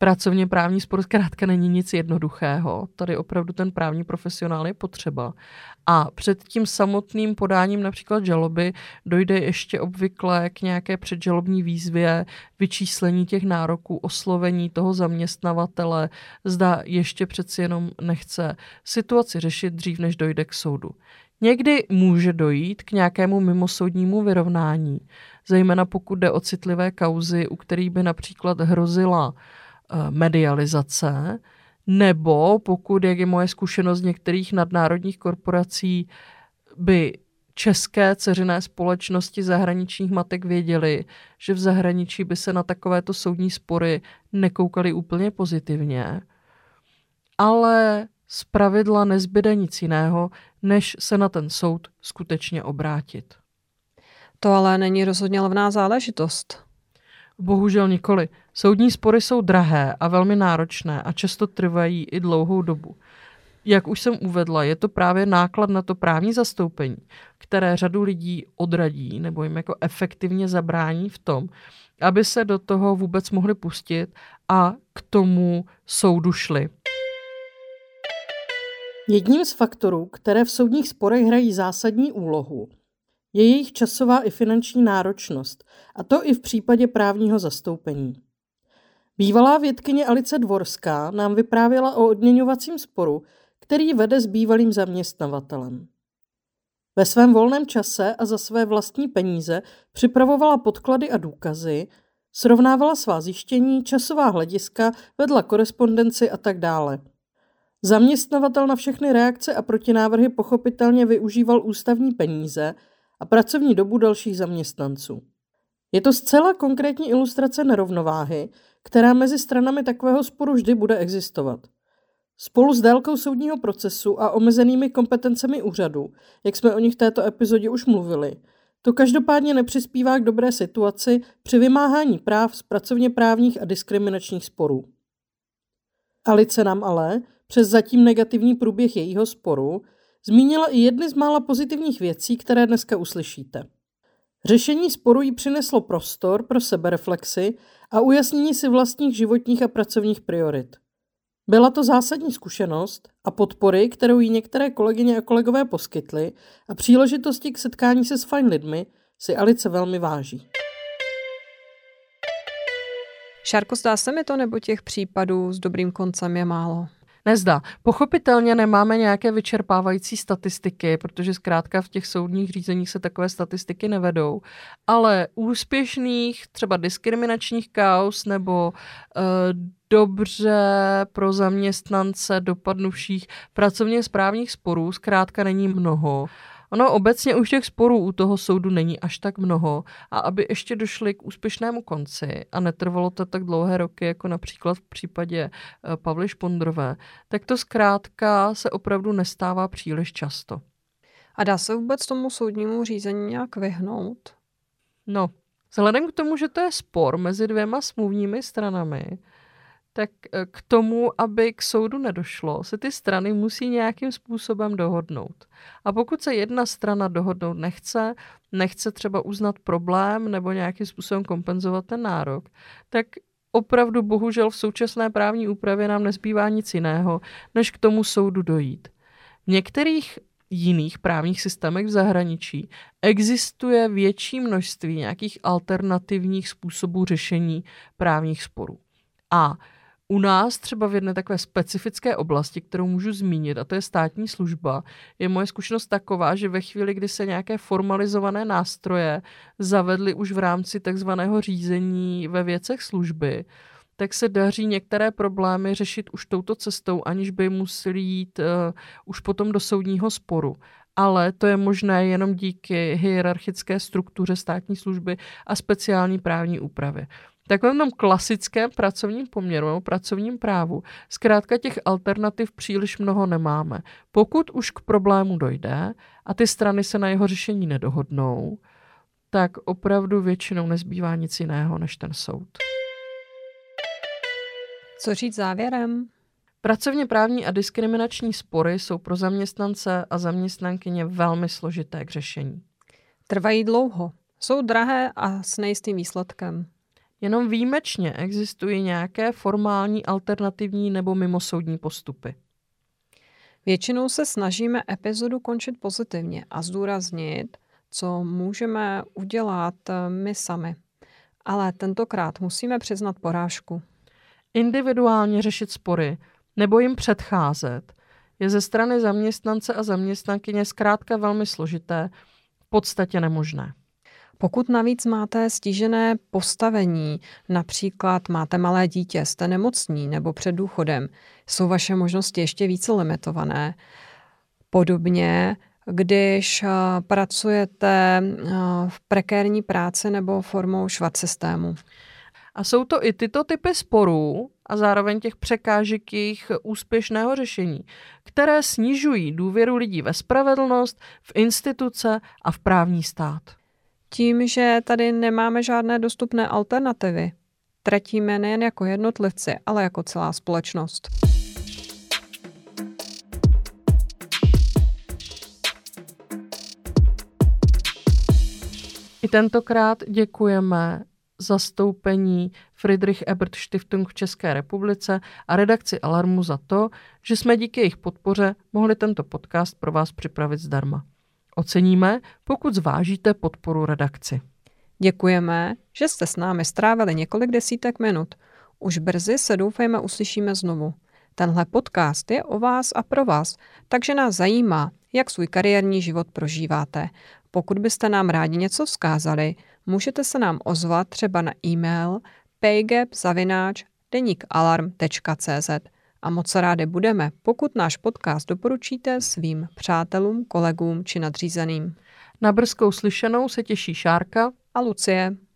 pracovně právní spor zkrátka není nic jednoduchého. Tady opravdu ten právní profesionál je potřeba. A před tím samotným podáním například žaloby dojde ještě obvykle k nějaké předžalobní výzvě, vyčíslení těch nároků, oslovení toho zaměstnavatele, zda ještě přeci jenom nechce situaci řešit dřív, než dojde k soudu. Někdy může dojít k nějakému mimosoudnímu vyrovnání, zejména pokud jde o citlivé kauzy, u kterých by například hrozila medializace, nebo pokud, jak je moje zkušenost některých nadnárodních korporací, by české dceřiné společnosti zahraničních matek věděly, že v zahraničí by se na takovéto soudní spory nekoukaly úplně pozitivně. Ale zpravidla nezbyde nic jiného, než se na ten soud skutečně obrátit. To ale není rozhodně levná záležitost. Bohužel nikoli. Soudní spory jsou drahé a velmi náročné a často trvají i dlouhou dobu. Jak už jsem uvedla, je to právě náklad na to právní zastoupení, které řadu lidí odradí nebo jim jako efektivně zabrání v tom, aby se do toho vůbec mohli pustit a k tomu soudu šli. Jedním z faktorů, které v soudních sporech hrají zásadní úlohu, je jejich časová i finanční náročnost, a to i v případě právního zastoupení. Bývalá vědkyně Alice Dvorská nám vyprávěla o odměňovacím sporu, který vede s bývalým zaměstnavatelem. Ve svém volném čase a za své vlastní peníze připravovala podklady a důkazy, srovnávala svá zjištění, časová hlediska, vedla korespondenci a tak dále. Zaměstnavatel na všechny reakce a protinávrhy pochopitelně využíval ústavní peníze a pracovní dobu dalších zaměstnanců. Je to zcela konkrétní ilustrace nerovnováhy, která mezi stranami takového sporu vždy bude existovat. Spolu s délkou soudního procesu a omezenými kompetencemi úřadu, jak jsme o nich v této epizodě už mluvili, to každopádně nepřispívá k dobré situaci při vymáhání práv z pracovně právních a diskriminačních sporů. Alice nám ale přes zatím negativní průběh jejího sporu zmínila i jedny z mála pozitivních věcí, které dneska uslyšíte. Řešení sporu jí přineslo prostor pro sebereflexi a ujasnění si vlastních životních a pracovních priorit. Byla to zásadní zkušenost a podpory, kterou jí některé kolegyně a kolegové poskytly, a příležitosti k setkání se s fajn lidmi si Alice velmi váží. Šárko, zdá se mi to, nebo těch případů s dobrým koncem je málo? Nezdá. Pochopitelně nemáme nějaké vyčerpávající statistiky, protože zkrátka v těch soudních řízeních se takové statistiky nevedou, ale úspěšných třeba diskriminačních kauz nebo e, dobře pro zaměstnance dopadnuvších pracovně správních sporů zkrátka není mnoho. Ono obecně už těch sporů u toho soudu není až tak mnoho, a aby ještě došli k úspěšnému konci a netrvalo to tak dlouhé roky, jako například v případě Pavly Špondrové, tak to zkrátka se opravdu nestává příliš často. A dá se vůbec tomu soudnímu řízení nějak vyhnout? No, vzhledem k tomu, že to je spor mezi dvěma smluvními stranami, tak k tomu, aby k soudu nedošlo, se ty strany musí nějakým způsobem dohodnout. A pokud se jedna strana dohodnout nechce, nechce třeba uznat problém nebo nějakým způsobem kompenzovat ten nárok, tak opravdu bohužel v současné právní úpravě nám nezbývá nic jiného, než k tomu soudu dojít. V některých jiných právních systémech v zahraničí existuje větší množství nějakých alternativních způsobů řešení právních sporů. A u nás třeba v jedné takové specifické oblasti, kterou můžu zmínit, a to je státní služba, je moje zkušenost taková, že ve chvíli, kdy se nějaké formalizované nástroje zavedly už v rámci takzvaného řízení ve věcech služby, tak se daří některé problémy řešit už touto cestou, aniž by museli jít uh, už potom do soudního sporu. Ale to je možné jenom díky hierarchické struktuře státní služby a speciální právní úpravě. Takovém tom klasickém pracovním poměru nebo pracovním právu zkrátka těch alternativ příliš mnoho nemáme. Pokud už k problému dojde a ty strany se na jeho řešení nedohodnou, tak opravdu většinou nezbývá nic jiného než ten soud. Co říct závěrem? Pracovně právní a diskriminační spory jsou pro zaměstnance a zaměstnankyně velmi složité k řešení. Trvají dlouho, jsou drahé a s nejistým výsledkem. Jenom výjimečně existují nějaké formální, alternativní nebo mimosoudní postupy. Většinou se snažíme epizodu končit pozitivně a zdůraznit, co můžeme udělat my sami. Ale tentokrát musíme přiznat porážku. Individuálně řešit spory nebo jim předcházet je ze strany zaměstnance a zaměstnankyně zkrátka velmi složité, v podstatě nemožné. Pokud navíc máte stížené postavení, například máte malé dítě, jste nemocní nebo před důchodem, jsou vaše možnosti ještě více limitované. Podobně, když pracujete v prekérní práci nebo formou švat systému. A jsou to i tyto typy sporů a zároveň těch překážek jejich úspěšného řešení, které snižují důvěru lidí ve spravedlnost, v instituce a v právní stát. Tím, že tady nemáme žádné dostupné alternativy, tratíme nejen jako jednotlivci, ale jako celá společnost. I tentokrát děkujeme zastoupení Friedrich Ebert Stiftung v České republice a redakci Alarmu za to, že jsme díky jejich podpoře mohli tento podcast pro vás připravit zdarma. Oceníme, pokud zvážíte podporu redakci. Děkujeme, že jste s námi strávili několik desítek minut. Už brzy se doufejme uslyšíme znovu. Tenhle podcast je o vás a pro vás, takže nás zajímá, jak svůj kariérní život prožíváte. Pokud byste nám rádi něco vzkázali, můžete se nám ozvat třeba na e-mail paygap zavináč deník alarm tečka cé zet. A moc rádi budeme, pokud náš podcast doporučíte svým přátelům, kolegům či nadřízeným. Na brzkou slyšenou se těší Šárka a Lucie.